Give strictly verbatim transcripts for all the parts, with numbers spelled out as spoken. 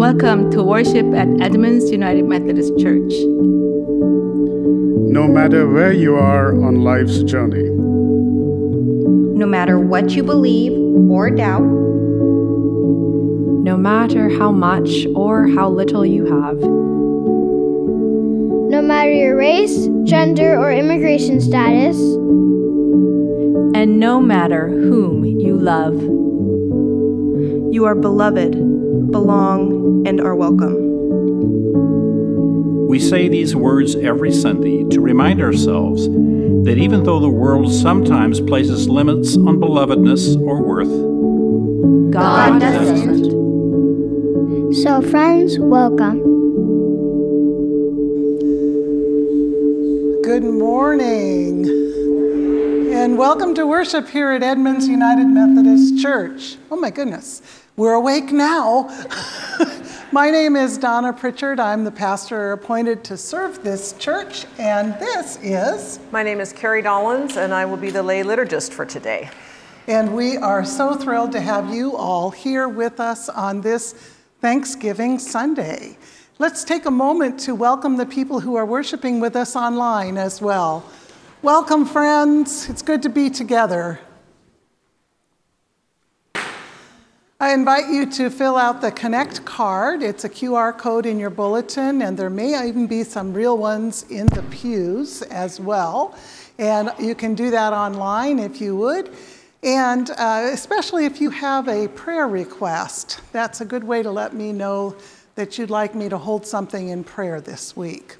Welcome to worship at Edmonds United Methodist Church. No matter where you are on life's journey, no matter what you believe or doubt, no matter how much or how little you have, no matter your race, gender, or immigration status, and no matter whom you love, you are beloved, belong, and are welcome. We say these words every Sunday to remind ourselves that even though the world sometimes places limits on belovedness or worth, God, God doesn't. doesn't. So friends, welcome. Good morning, and welcome to worship here at Edmonds United Methodist Church. Oh my goodness, we're awake now. My name is Donna Pritchard. I'm the pastor appointed to serve this church, and this is... My name is Carrie Dollins, and I will be the lay liturgist for today. And we are so thrilled to have you all here with us on this Thanksgiving Sunday. Let's take a moment to welcome the people who are worshiping with us online as well. Welcome, friends. It's good to be together. I invite you to fill out the Connect card. It's a Q R code in your bulletin, and there may even be some real ones in the pews as well. And you can do that online if you would. And uh, especially if you have a prayer request, that's a good way to let me know that you'd like me to hold something in prayer this week.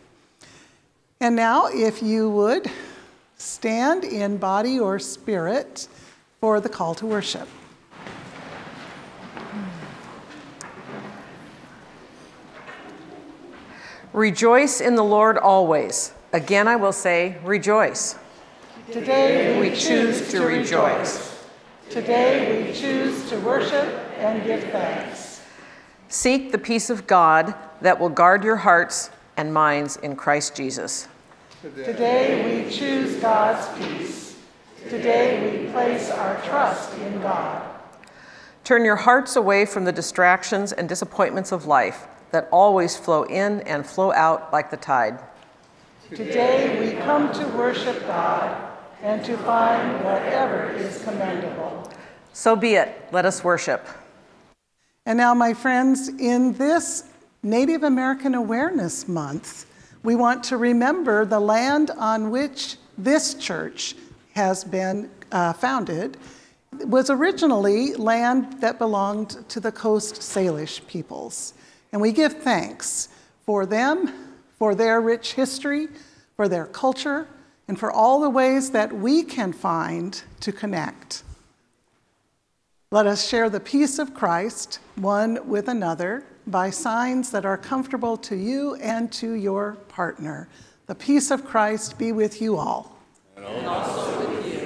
And now, if you would, stand in body or spirit for the call to worship. Rejoice in the Lord always. Again, I will say, rejoice. Today we choose to rejoice. Today we choose to worship and give thanks. Seek the peace of God that will guard your hearts and minds in Christ Jesus. Today we choose God's peace. Today we place our trust in God. Turn your hearts away from the distractions and disappointments of life that always flow in and flow out like the tide. Today we come to worship God and to find whatever is commendable. So be it. Let us worship. And now, my friends, in this Native American Awareness Month, we want to remember the land on which this church has been uh, founded. It was originally land that belonged to the Coast Salish peoples. And we give thanks for them, for their rich history, for their culture, and for all the ways that we can find to connect. Let us share the peace of Christ one with another by signs that are comfortable to you and to your partner. The peace of Christ be with you all. And also with you.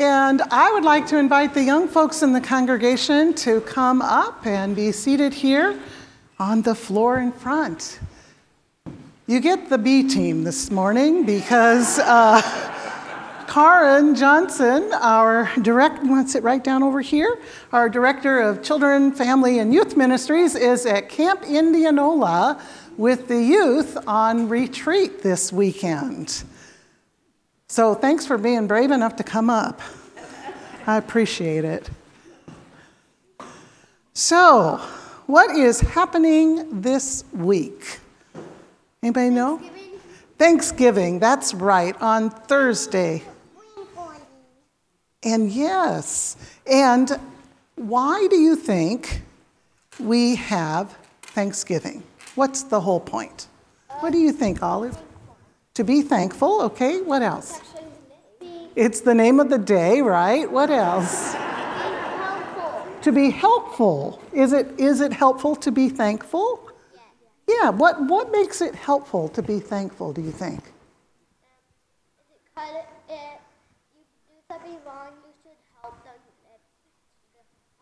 And I would like to invite the young folks in the congregation to come up and be seated here on the floor in front. You get the B team this morning because uh, Karen Johnson, our director, let's sit right down over here, our director of Children, Family, and Youth Ministries is at Camp Indianola with the youth on retreat this weekend. So thanks for being brave enough to come up. I appreciate it. So what is happening this week? Anybody know? Thanksgiving. Thanksgiving, that's right, on Thursday. And yes, and why do you think we have Thanksgiving? What's the whole point? What do you think, Olive? To be thankful, okay, what else? It's actually the name. It's the name of the day, right? What else? To be helpful. Is it, is it helpful to be thankful? Yeah. Yeah, what, what makes it helpful to be thankful, do you think? Um, is it if you do something wrong, you should help them,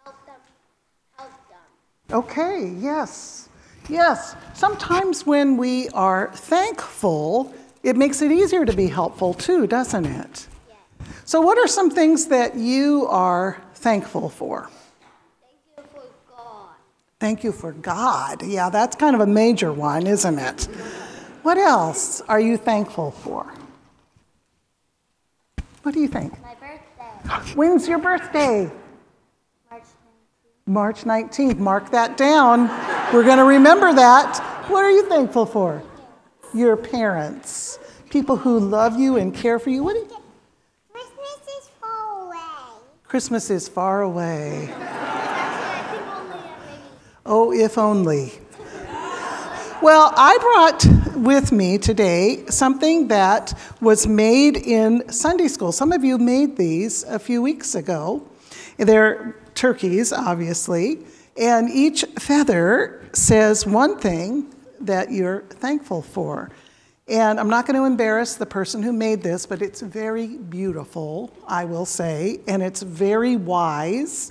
help them, help them. Okay, yes, yes. Sometimes when we are thankful, it makes it easier to be helpful too, doesn't it? Yeah. So what are some things that you are thankful for? Thank you for God. Thank you for God. Yeah, that's kind of a major one, isn't it? What else are you thankful for? What do you think? My birthday. When's your birthday? March nineteenth. March nineteenth. Mark that down. We're going to remember that. What are you thankful for? Your parents, people who love you and care for you. What do you? Christmas is far away. Christmas is far away. Oh, if only. Well, I brought with me today something that was made in Sunday school. Some of you made these a few weeks ago. They're turkeys, obviously, and each feather says one thing that you're thankful for. And I'm not going to embarrass the person who made this, but it's very beautiful, I will say, and it's very wise,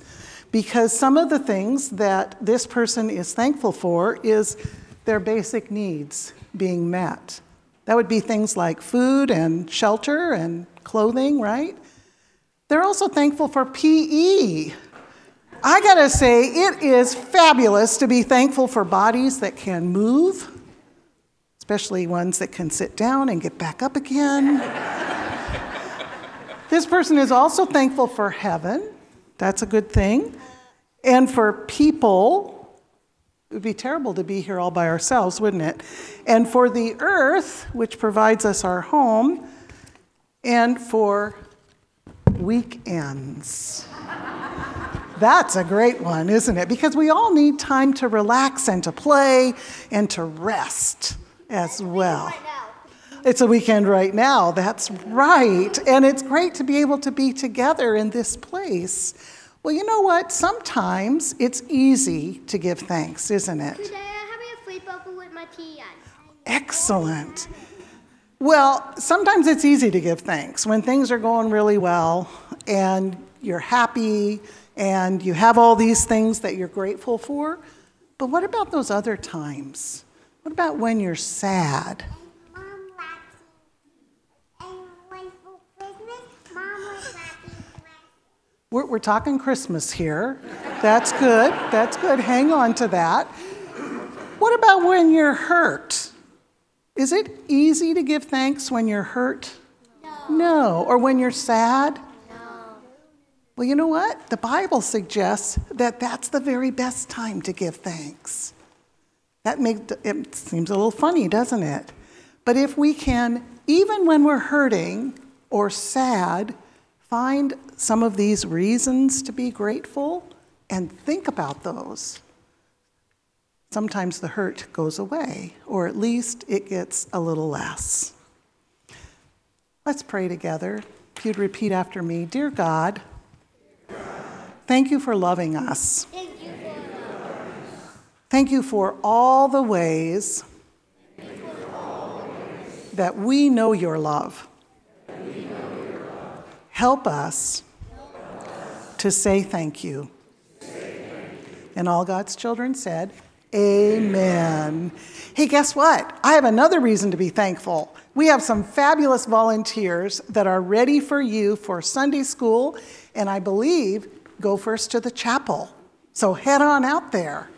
because some of the things that this person is thankful for is their basic needs being met. That would be things like food and shelter and clothing, right? They're also thankful for P E. I gotta say, it is fabulous to be thankful for bodies that can move, especially ones that can sit down and get back up again. This person is also thankful for heaven. That's a good thing. And for people, it would be terrible to be here all by ourselves, wouldn't it? And for the earth, which provides us our home, and for weekends. That's a great one, isn't it? Because we all need time to relax and to play and to rest as well. It's a weekend right now, that's right. And it's great to be able to be together in this place. Well, you know what? Sometimes it's easy to give thanks, isn't it? Today I'm having a sleepover with my tea. Excellent. Well, sometimes it's easy to give thanks when things are going really well and you're happy, and you have all these things that you're grateful for, but what about those other times? What about when you're sad? And Mom laughing. And when for Christmas, Mom was laughing. We're, we're talking Christmas here. That's good, that's good, hang on to that. What about when you're hurt? Is it easy to give thanks when you're hurt? No. No, or when you're sad? Well, you know what? The Bible suggests that that's the very best time to give thanks. That makes, it seems a little funny, doesn't it? But if we can, even when we're hurting or sad, find some of these reasons to be grateful and think about those, sometimes the hurt goes away, or at least it gets a little less. Let's pray together. If you'd repeat after me, Dear God, thank you for loving us. Thank you for loving us. Thank you for all the ways, all the ways that we know your love. That we know your love. Help us, to say thank you. Say thank you. And all God's children said, Amen. Amen. Hey, guess what? I have another reason to be thankful. We have some fabulous volunteers that are ready for you for Sunday school, and I believe go first to the chapel. So head on out there.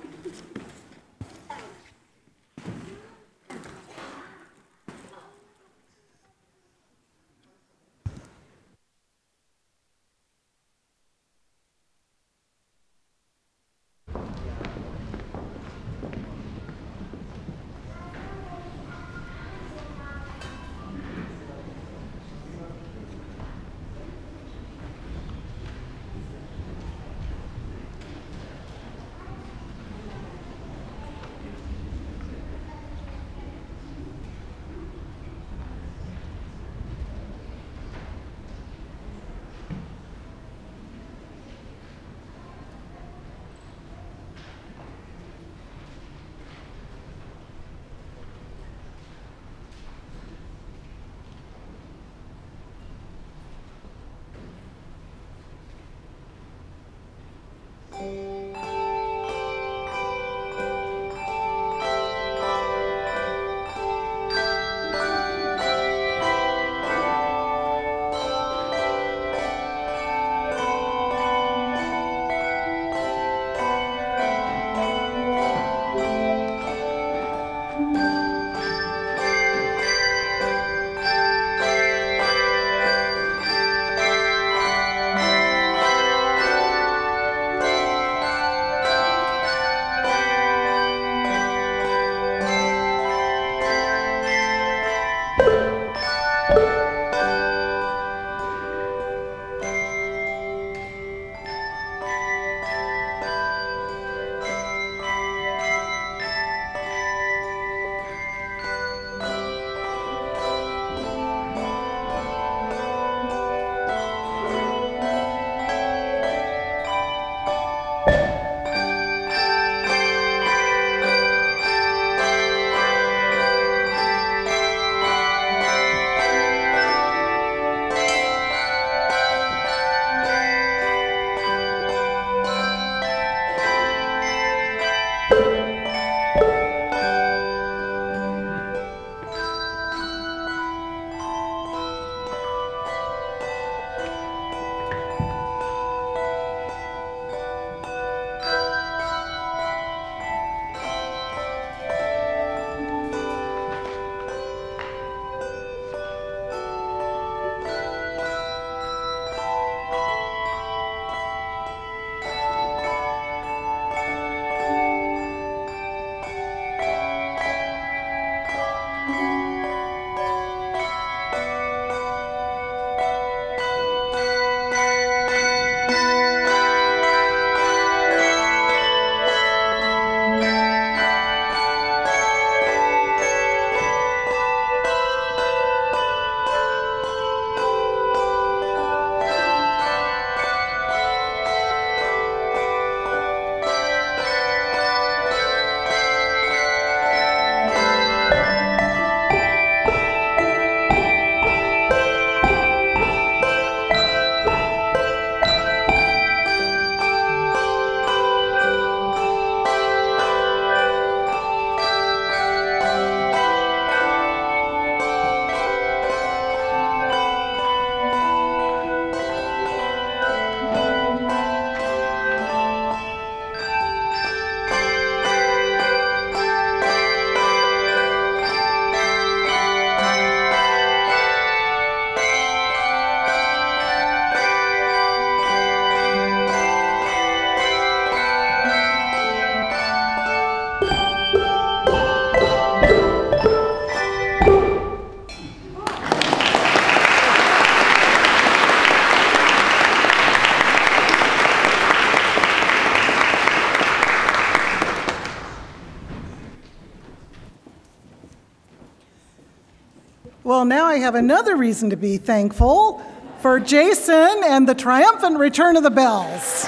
Well, now I have another reason to be thankful for Jason and the triumphant return of the bells.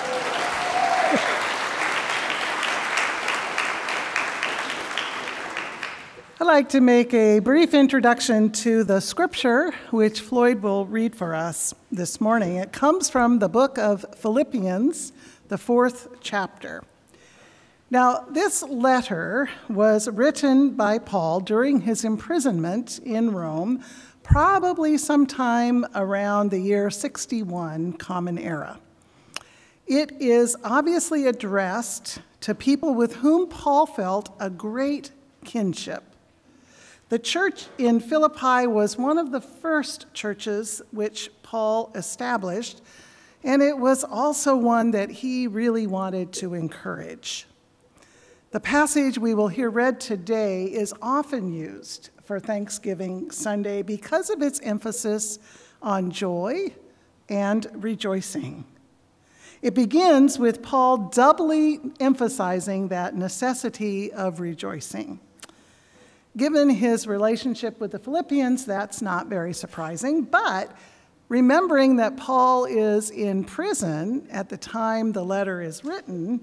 I'd like to make a brief introduction to the scripture, which Floyd will read for us this morning. It comes from the book of Philippians, the fourth chapter. Now, this letter was written by Paul during his imprisonment in Rome, probably sometime around the year sixty-one Common Era. It is obviously addressed to people with whom Paul felt a great kinship. The church in Philippi was one of the first churches which Paul established, and it was also one that he really wanted to encourage. The passage we will hear read today is often used for Thanksgiving Sunday because of its emphasis on joy and rejoicing. It begins with Paul doubly emphasizing that necessity of rejoicing. Given his relationship with the Philippians, that's not very surprising, but remembering that Paul is in prison at the time the letter is written,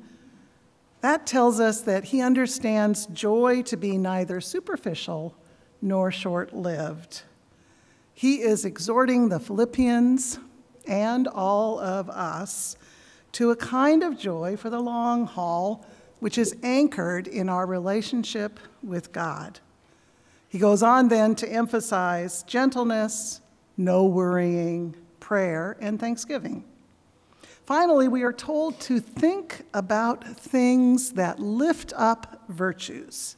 that tells us that he understands joy to be neither superficial nor short-lived. He is exhorting the Philippians and all of us to a kind of joy for the long haul, which is anchored in our relationship with God. He goes on then to emphasize gentleness, no worrying, prayer, and thanksgiving. Finally, we are told to think about things that lift up virtues,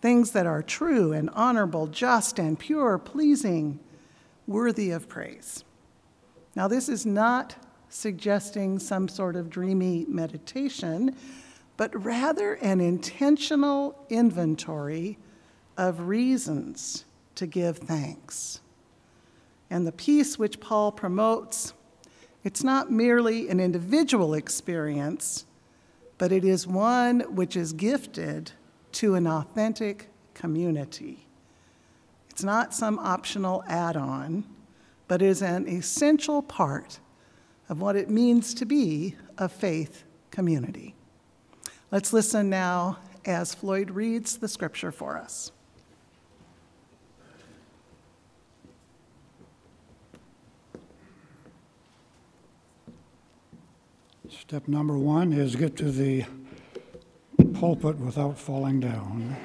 things that are true and honorable, just and pure, pleasing, worthy of praise. Now, this is not suggesting some sort of dreamy meditation, but rather an intentional inventory of reasons to give thanks. And the peace which Paul promotes, it's not merely an individual experience, but it is one which is gifted to an authentic community. It's not some optional add-on, but is an essential part of what it means to be a faith community. Let's listen now as Floyd reads the scripture for us. Step number one is get to the pulpit without falling down.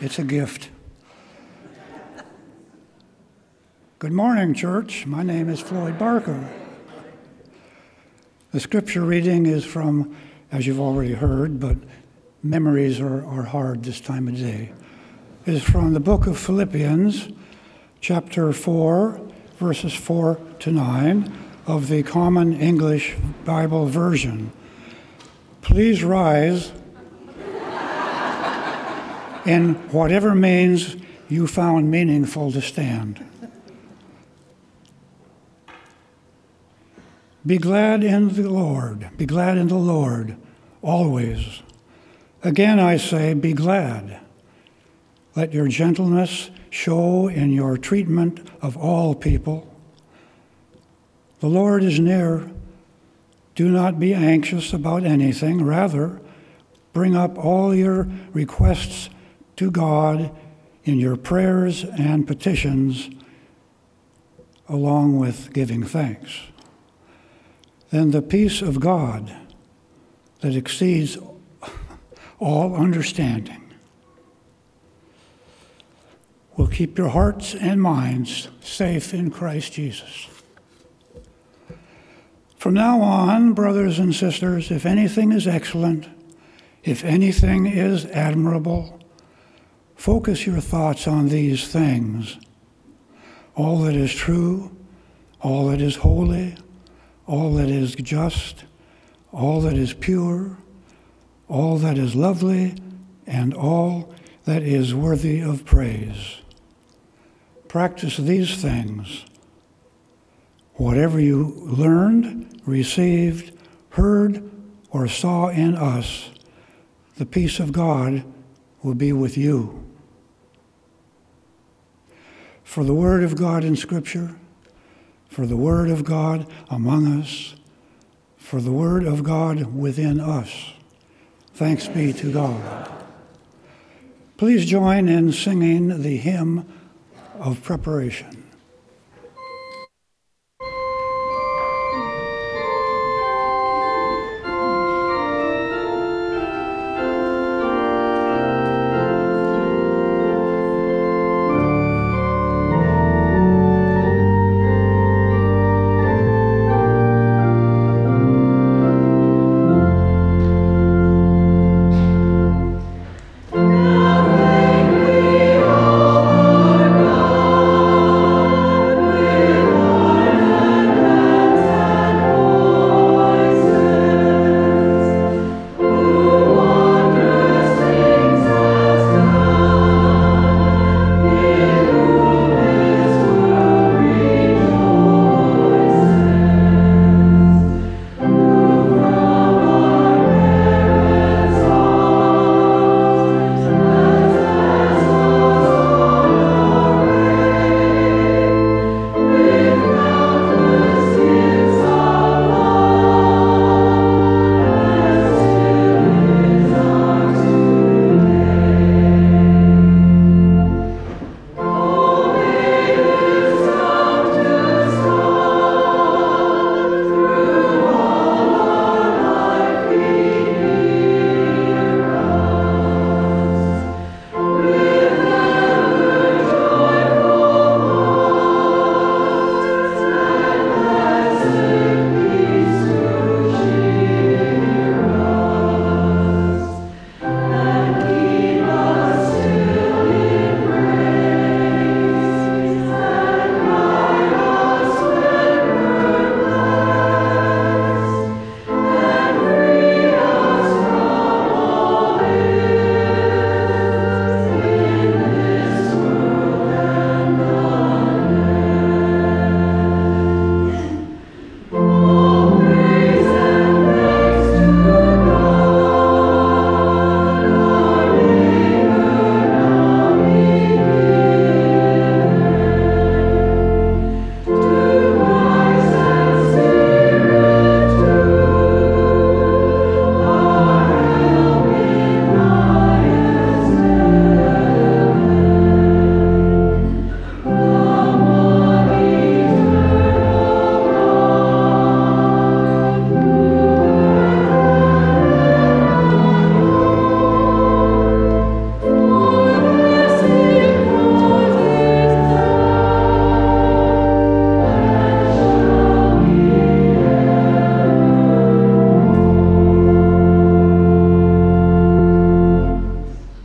It's a gift. Good morning, church. My name is Floyd Barker. The scripture reading is from, as you've already heard, but memories are, are hard this time of day, is from the book of Philippians, chapter four, verses four to nine of the Common English Bible version. Please rise in whatever means you found meaningful to stand. Be glad in the Lord. Be glad in the Lord, always. Again I say, be glad. Let your gentleness show in your treatment of all people. The Lord is near. Do not be anxious about anything. Rather, bring up all your requests to God in your prayers and petitions, along with giving thanks. Then the peace of God that exceeds all understanding will keep your hearts and minds safe in Christ Jesus. From now on, brothers and sisters, if anything is excellent, if anything is admirable, focus your thoughts on these things. All that is true, all that is holy, all that is just, all that is pure, all that is lovely, and all that is worthy of praise. Practice these things. Whatever you learned, received, heard, or saw in us, the peace of God will be with you. For the word of God in Scripture, for the word of God among us, for the Word of God within us. Thanks be to God. Please join in singing the hymn of preparation.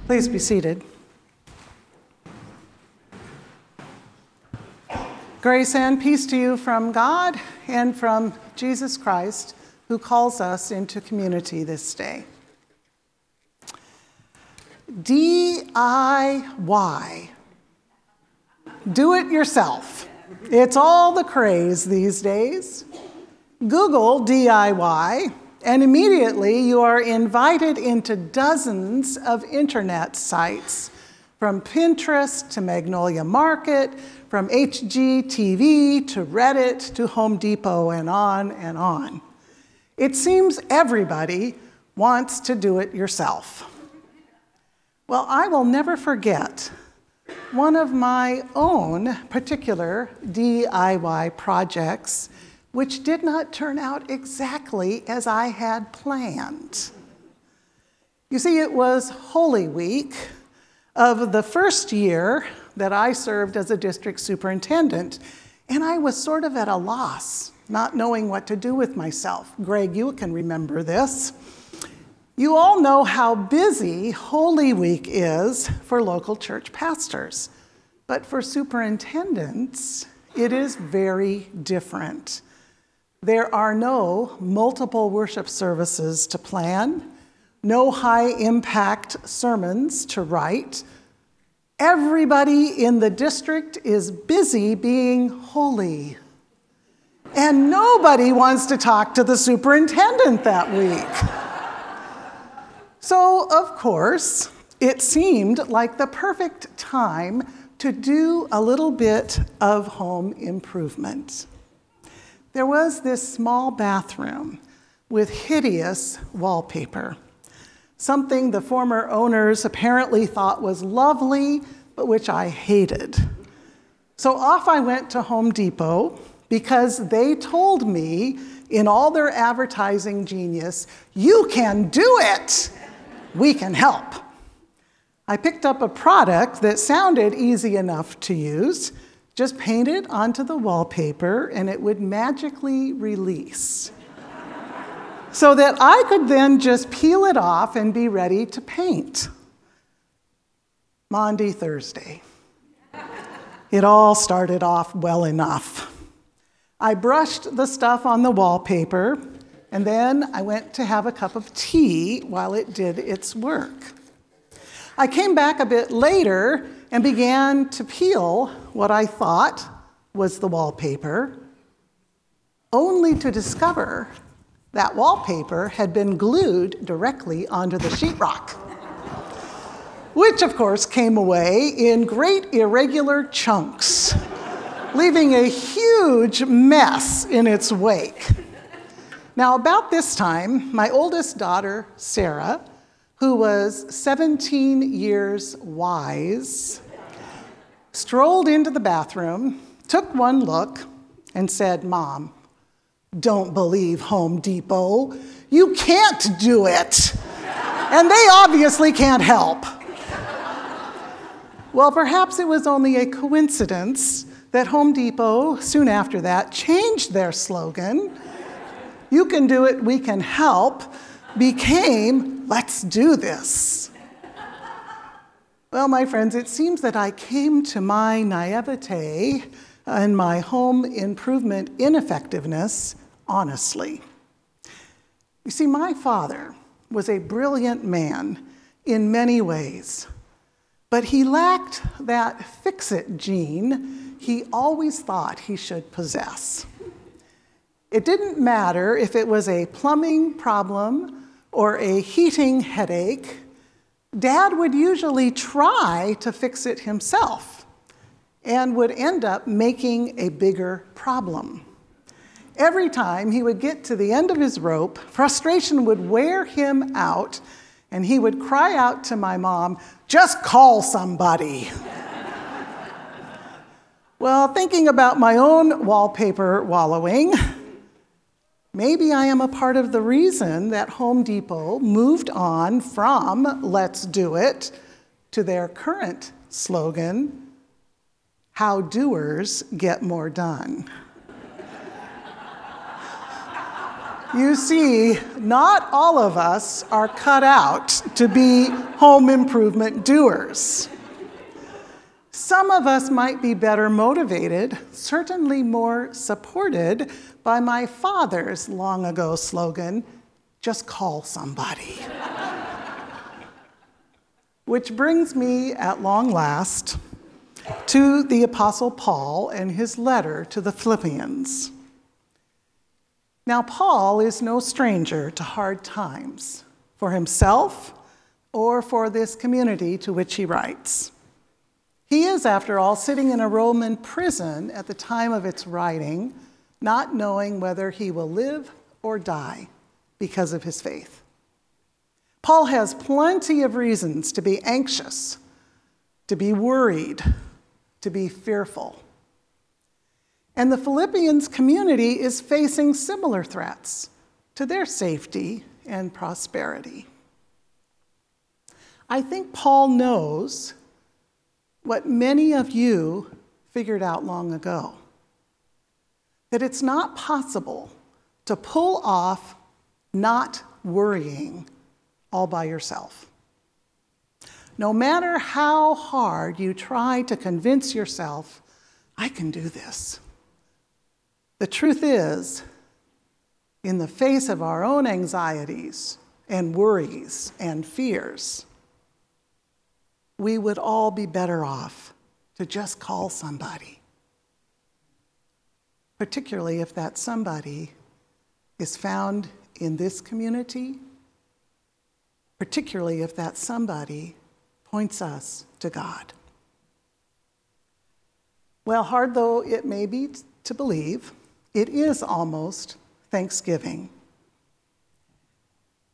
Please be seated. Grace and peace to you from God and from Jesus Christ, who calls us into community this day. D I Y. Do it yourself. It's all the craze these days. Google D I Y. And immediately you are invited into dozens of internet sites, from Pinterest to Magnolia Market, from H G T V to Reddit to Home Depot, and on and on. It seems everybody wants to do it yourself. Well, I will never forget one of my own particular D I Y projects, which did not turn out exactly as I had planned. You see, it was Holy Week of the first year that I served as a district superintendent, and I was sort of at a loss, not knowing what to do with myself. Greg, you can remember this. You all know how busy Holy Week is for local church pastors, but for superintendents, it is very different. There are no multiple worship services to plan, no high-impact sermons to write. Everybody in the district is busy being holy. And nobody wants to talk to the superintendent that week. So, of course, it seemed like the perfect time to do a little bit of home improvement. There was this small bathroom with hideous wallpaper, something the former owners apparently thought was lovely, but which I hated. So off I went to Home Depot because they told me, in all their advertising genius, you can do it, we can help. I picked up a product that sounded easy enough to use. Just paint it onto the wallpaper and it would magically release. So that I could then just peel it off and be ready to paint. Maundy Thursday. It all started off well enough. I brushed the stuff on the wallpaper, and then I went to have a cup of tea while it did its work. I came back a bit later and began to peel what I thought was the wallpaper, only to discover that wallpaper had been glued directly onto the sheetrock, which of course came away in great irregular chunks, leaving a huge mess in its wake. Now, about this time, my oldest daughter, Sarah, who was seventeen years wise, strolled into the bathroom, took one look, and said, "Mom, don't believe Home Depot. You can't do it. And they obviously can't help." Well, perhaps it was only a coincidence that Home Depot, soon after that, changed their slogan. "You can do it, we can help," became, "Let's do this." Well, my friends, it seems that I came to my naivete and my home improvement ineffectiveness honestly. You see, my father was a brilliant man in many ways, but he lacked that fix-it gene he always thought he should possess. It didn't matter if it was a plumbing problem or a heating headache. Dad would usually try to fix it himself and would end up making a bigger problem. Every time he would get to the end of his rope, frustration would wear him out, and he would cry out to my mom, "Just call somebody." Well, thinking about my own wallpaper wallowing, maybe I am a part of the reason that Home Depot moved on from "Let's do it" to their current slogan, "How doers get more done." You see, not all of us are cut out to be home improvement doers. Some of us might be better motivated, certainly more supported by my father's long ago slogan, "Just call somebody." Which brings me, at long last, to the Apostle Paul and his letter to the Philippians. Now, Paul is no stranger to hard times for himself or for this community to which he writes. He is, after all, sitting in a Roman prison at the time of its writing, not knowing whether he will live or die because of his faith. Paul has plenty of reasons to be anxious, to be worried, to be fearful. And the Philippians community is facing similar threats to their safety and prosperity. I think Paul knows what many of you figured out long ago, that it's not possible to pull off not worrying all by yourself. No matter how hard you try to convince yourself, "I can do this," the truth is, in the face of our own anxieties and worries and fears, we would all be better off to just call somebody, particularly if that somebody is found in this community, particularly if that somebody points us to God. Well, hard though it may be to believe, it is almost Thanksgiving.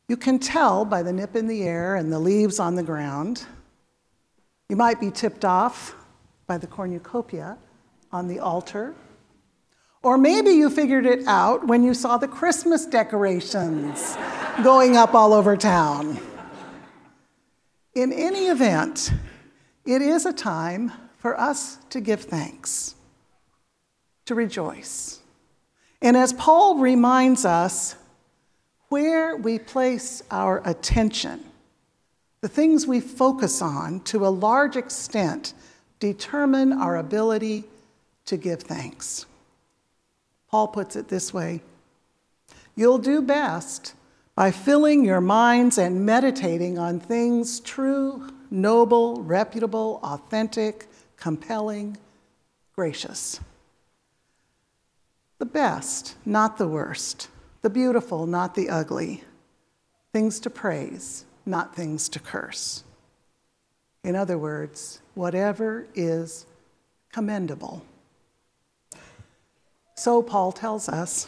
You can tell by the nip in the air and the leaves on the ground. You might be tipped off by the cornucopia on the altar. Or maybe you figured it out when you saw the Christmas decorations going up all over town. In any event, it is a time for us to give thanks, to rejoice. And as Paul reminds us, where we place our attention, the things we focus on to a large extent determine our ability to give thanks. Paul puts it this way: you'll do best by filling your minds and meditating on things true, noble, reputable, authentic, compelling, gracious. The best, not the worst. The beautiful, not the ugly. Things to praise, not things to curse. In other words, whatever is commendable. So Paul tells us.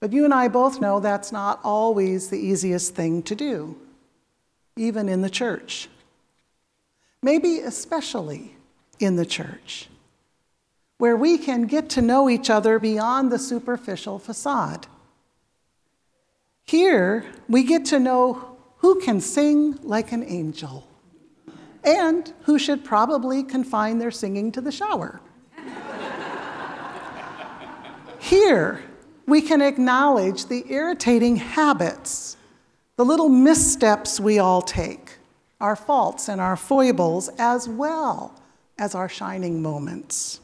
But you and I both know that's not always the easiest thing to do, even in the church. Maybe especially in the church, where we can get to know each other beyond the superficial facade. Here, we get to know who can sing like an angel and who should probably confine their singing to the shower. Here, we can acknowledge the irritating habits, the little missteps we all take, our faults and our foibles, as well as our shining moments.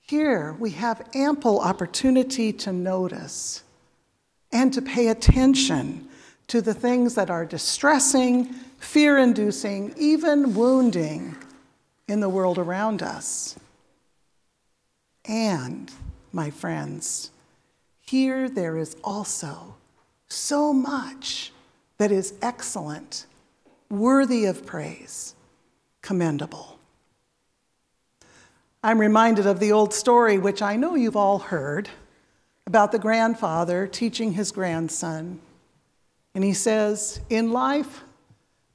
Here, we have ample opportunity to notice and to pay attention to the things that are distressing, fear-inducing, even wounding in the world around us. And, my friends, here there is also so much that is excellent, worthy of praise, commendable. I'm reminded of the old story, which I know you've all heard, about the grandfather teaching his grandson. And he says, in life,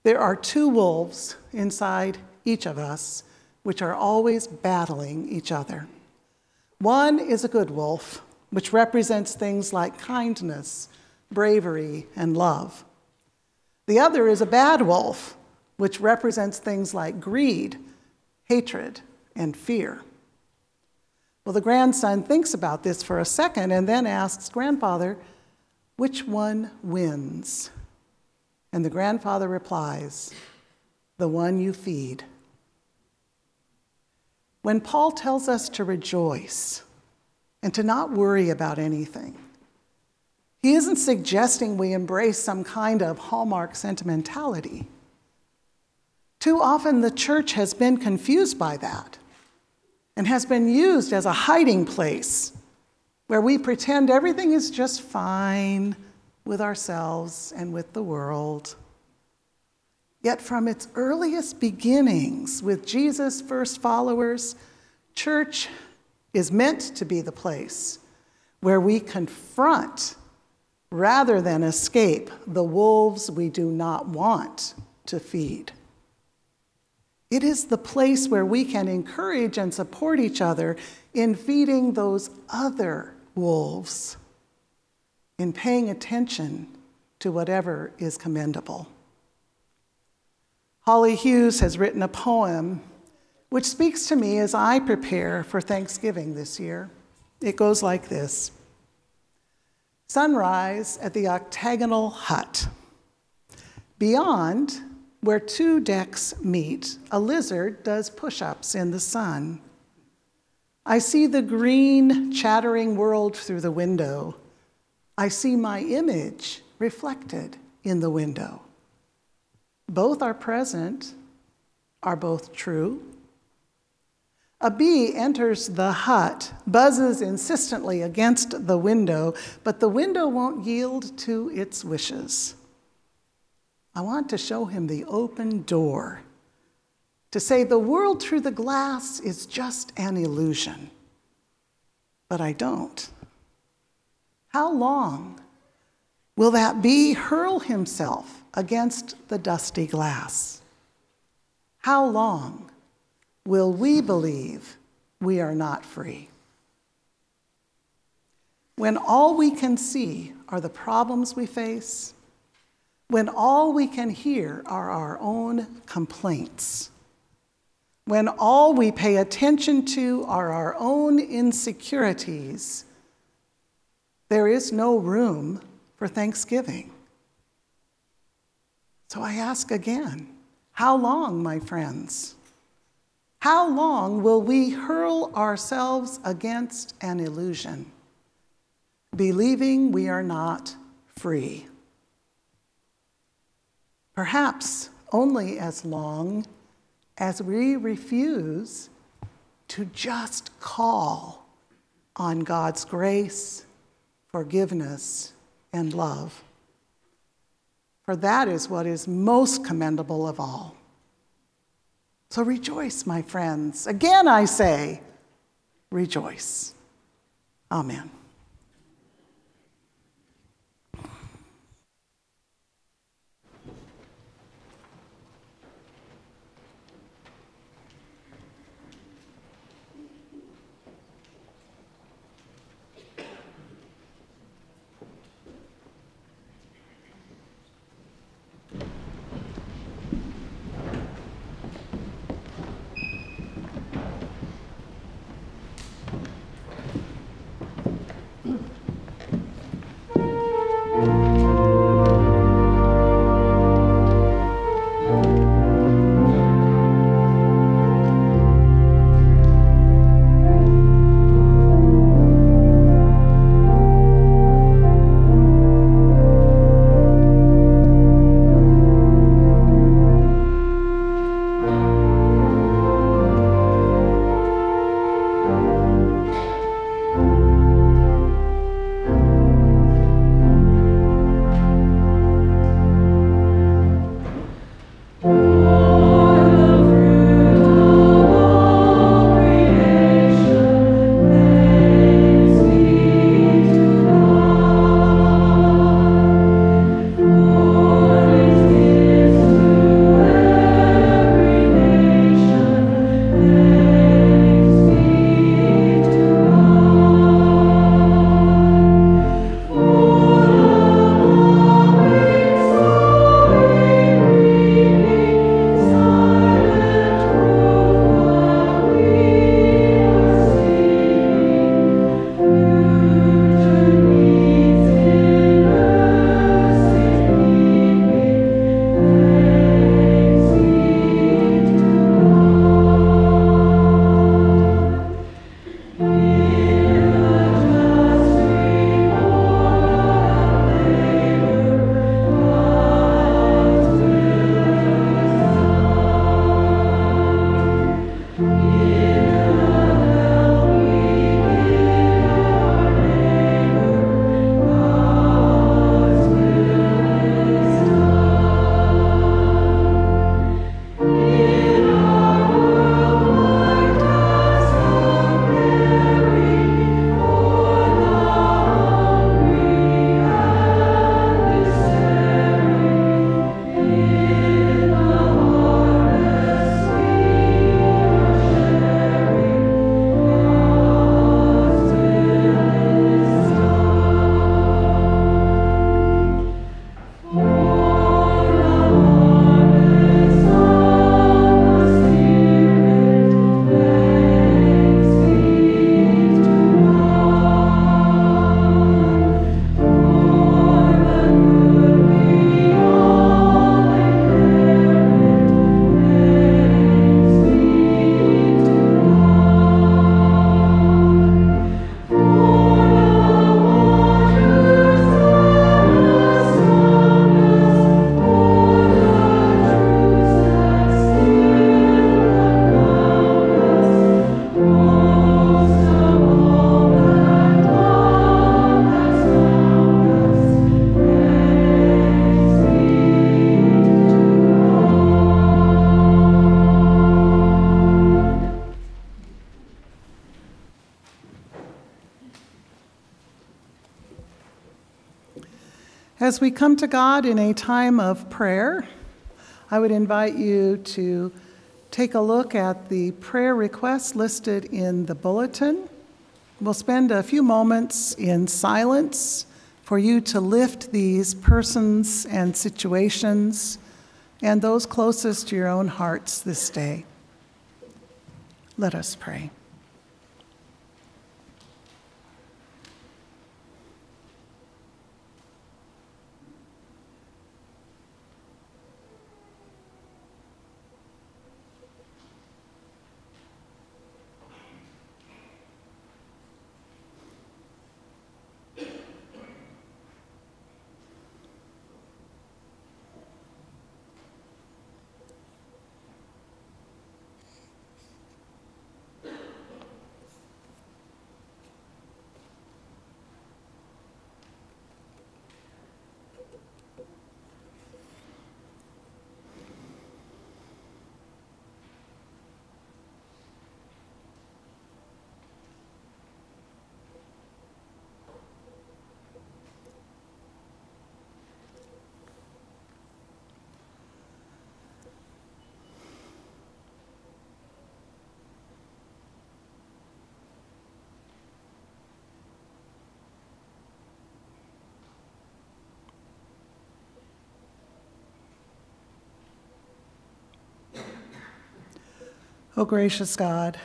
there are two wolves inside each of us, which are always battling each other. One is a good wolf, which represents things like kindness, bravery, and love. The other is a bad wolf, which represents things like greed, hatred, and fear. Well, the grandson thinks about this for a second and then asks, "Grandfather, which one wins?" And the grandfather replies, "The one you feed." When Paul tells us to rejoice and to not worry about anything, he isn't suggesting we embrace some kind of hallmark sentimentality. Too often the church has been confused by that, and has been used as a hiding place where we pretend everything is just fine with ourselves and with the world. Yet from its earliest beginnings with Jesus' first followers, church is meant to be the place where we confront rather than escape the wolves we do not want to feed. It is the place where we can encourage and support each other in feeding those other wolves, in paying attention to whatever is commendable. Holly Hughes has written a poem which speaks to me as I prepare for Thanksgiving this year. It goes like this: sunrise at the octagonal hut. Beyond, where two decks meet, a lizard does push-ups in the sun. I see the green, chattering world through the window. I see my image reflected in the window. Both are present, are both true. A bee enters the hut, buzzes insistently against the window, but the window won't yield to its wishes. I want to show him the open door, to say the world through the glass is just an illusion. But I don't. How long Will that bee hurl himself against the dusty glass? How long will we believe we are not free? When all we can see are the problems we face, when all we can hear are our own complaints, when all we pay attention to are our own insecurities, there is no room for thanksgiving. So I ask again, how long, my friends? How long will we hurl ourselves against an illusion, believing we are not free? Perhaps only as long as we refuse to just call on God's grace, forgiveness, and love. For that is what is most commendable of all. So rejoice, my friends. Again, I say, rejoice. Amen. As we come to God in a time of prayer, I would invite you to take a look at the prayer requests listed in the bulletin. We'll spend a few moments in silence for you to lift these persons and situations and those closest to your own hearts this day. Let us pray. Oh, gracious God,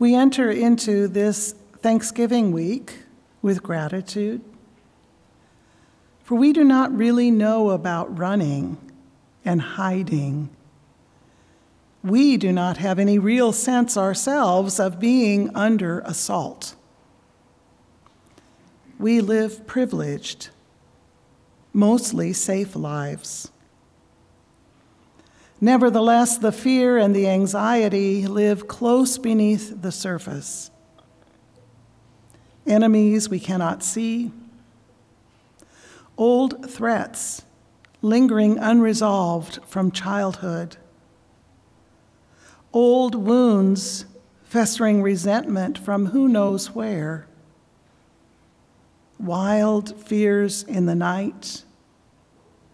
we enter into this Thanksgiving week with gratitude, for we do not really know about running and hiding. We do not have any real sense ourselves of being under assault. We live privileged, mostly safe lives. Nevertheless, the fear and the anxiety live close beneath the surface. Enemies we cannot see, old threats lingering unresolved from childhood, old wounds festering resentment from who knows where, wild fears in the night,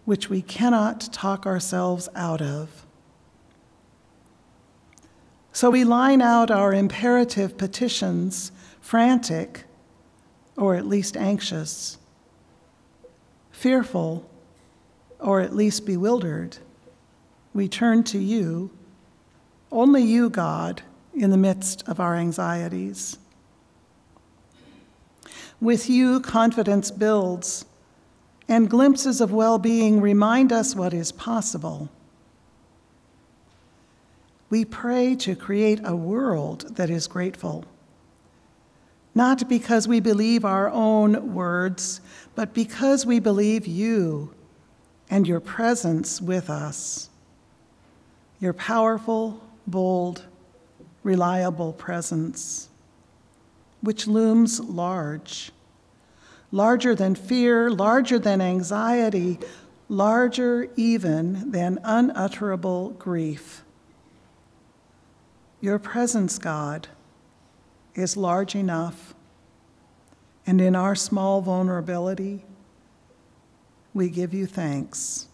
which we cannot talk ourselves out of. So we line out our imperative petitions, frantic, or at least anxious, fearful, or at least bewildered. We turn to you, only you, God, in the midst of our anxieties. With you, confidence builds, and glimpses of well-being remind us what is possible. We pray to create a world that is grateful, not because we believe our own words, but because we believe you and your presence with us, your powerful, bold, reliable presence, which looms large. Larger than fear, larger than anxiety, larger even than unutterable grief. Your presence, God, is large enough, and in our small vulnerability, we give you thanks.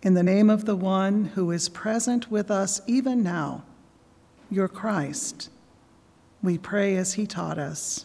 In the name of the one who is present with us even now, your Christ, we pray as he taught us.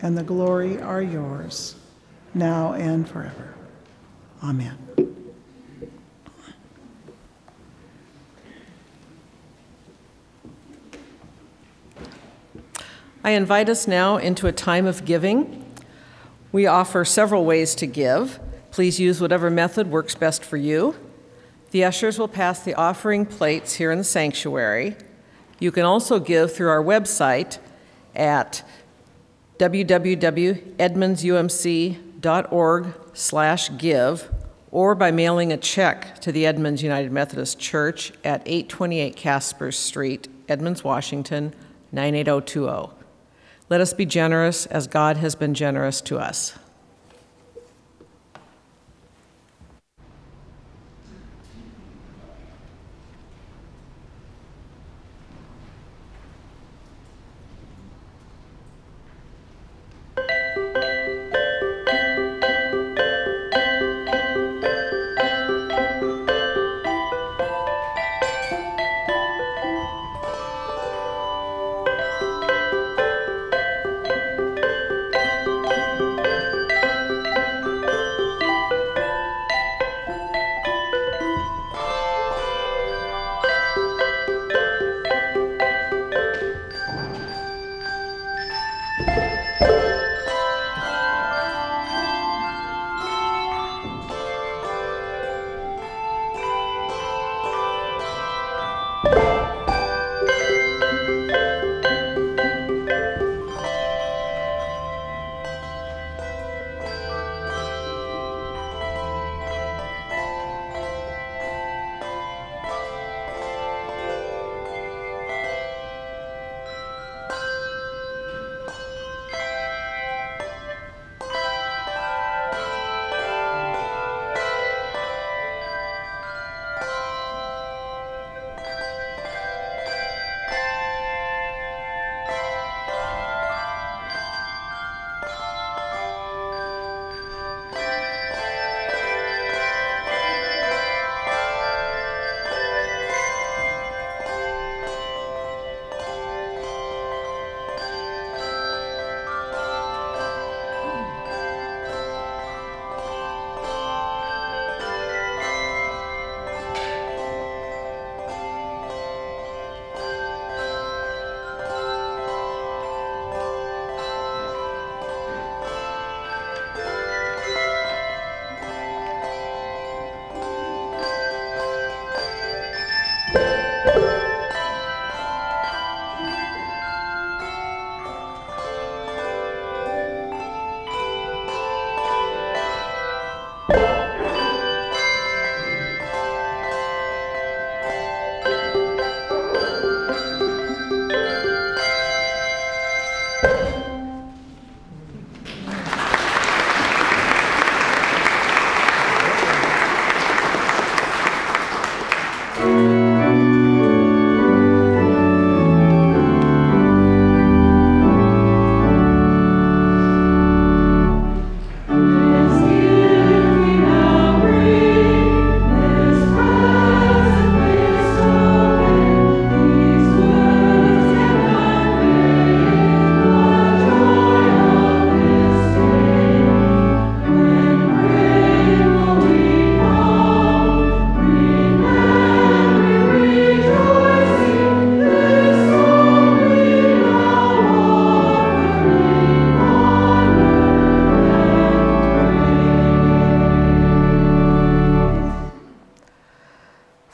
and the glory are yours, now and forever. Amen. I invite us now into a time of giving. We offer several ways to give. Please use whatever method works best for you. The ushers will pass the offering plates here in the sanctuary. You can also give through our website at w w w dot edmonds u m c dot org. h g t v dot org slash give or by mailing a check to the Edmonds United Methodist Church at eight twenty-eight Casper Street, Edmonds, Washington, nine eight oh two oh. Let us be generous as God has been generous to us.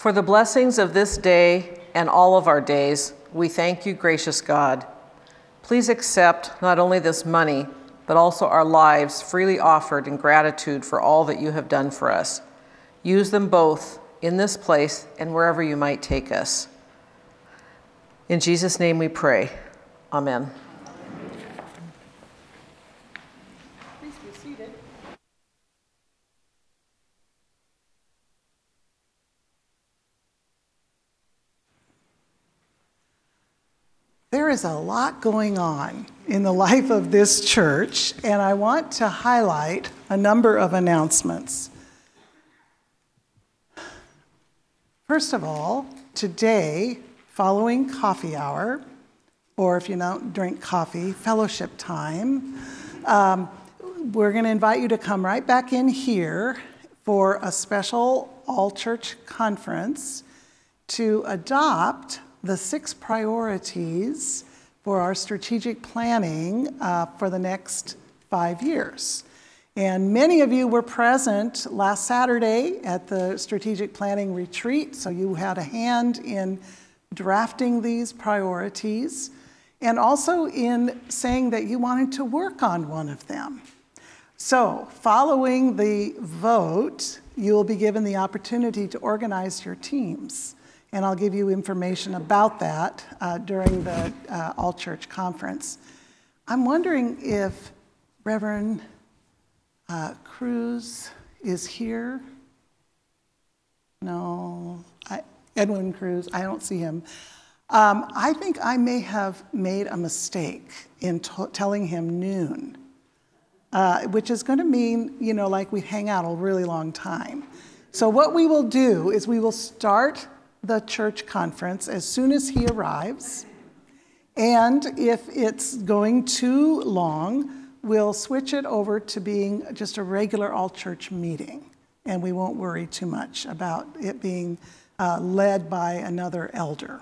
For the blessings of this day and all of our days, we thank you, gracious God. Please accept not only this money, but also our lives freely offered in gratitude for all that you have done for us. Use them both in this place and wherever you might take us. In Jesus' name we pray. Amen. There is a lot going on in the life of this church, and I want to highlight a number of announcements. First of all, today, following coffee hour, or if you don't drink coffee, fellowship time, um, we're going to invite you to come right back in here for a special all-church conference to adopt the six priorities for our strategic planning uh, for the next five years. And many of you were present last Saturday at the strategic planning retreat, so you had a hand in drafting these priorities and also in saying that you wanted to work on one of them. So following the vote, you will be given the opportunity to organize your teams. And I'll give you information about that uh, during the uh, all-church conference. I'm wondering if Reverend uh, Cruz is here. No, I, Edwin Cruz, I don't see him. Um, I think I may have made a mistake in telling him noon, uh, which is going to mean, you know, like we hang out a really long time. So what we will do is we will start the church conference as soon as he arrives. And if it's going too long, we'll switch it over to being just a regular all-church meeting. And we won't worry too much about it being uh, led by another elder.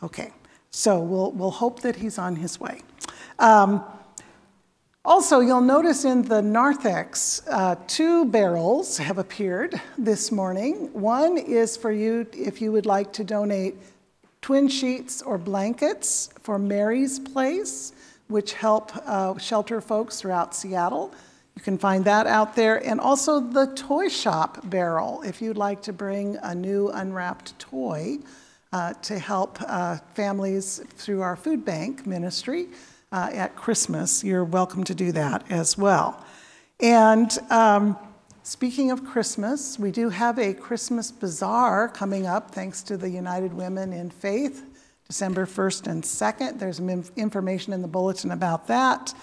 Okay, so we'll, we'll hope that he's on his way. Um, also, you'll notice in the narthex, uh, two barrels have appeared this morning. One is for you if you would like to donate twin sheets or blankets for Mary's Place, which help uh, shelter folks throughout Seattle. You can find that out there. And also the toy shop barrel, if you'd like to bring a new unwrapped toy Uh, to help uh, families through our food bank ministry uh, at Christmas. You're welcome to do that as well. And um, speaking of Christmas, we do have a Christmas bazaar coming up thanks to the United Women in Faith, December first and second. There's information in the bulletin about that.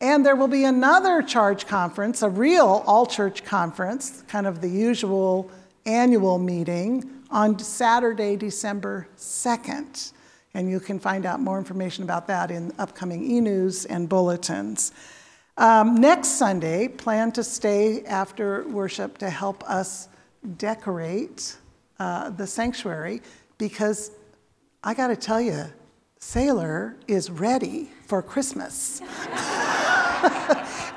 And there will be another charge conference, a real all-church conference, kind of the usual annual meeting, on Saturday, December second. And you can find out more information about that in upcoming e-news and bulletins. Um, next Sunday, plan to stay after worship to help us decorate uh, the sanctuary, because I gotta tell you, Sailor is ready for Christmas.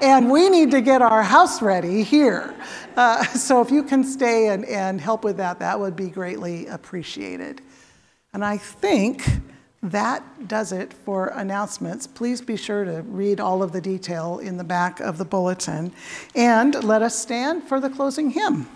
And we need to get our house ready here. Uh, so if you can stay and, and help with that, that would be greatly appreciated. And I think that does it for announcements. Please be sure to read all of the detail in the back of the bulletin. And let us stand for the closing hymn.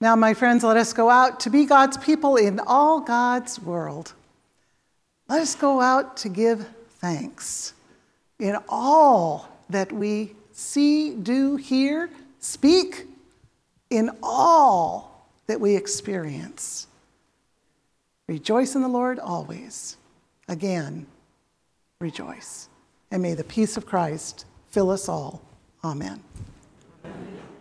Now, my friends, let us go out to be God's people in all God's world. Let us go out to give thanks in all that we see, do, hear, speak, in all that we experience. Rejoice in the Lord always. Again, rejoice. And may the peace of Christ fill us all. Amen. Amen.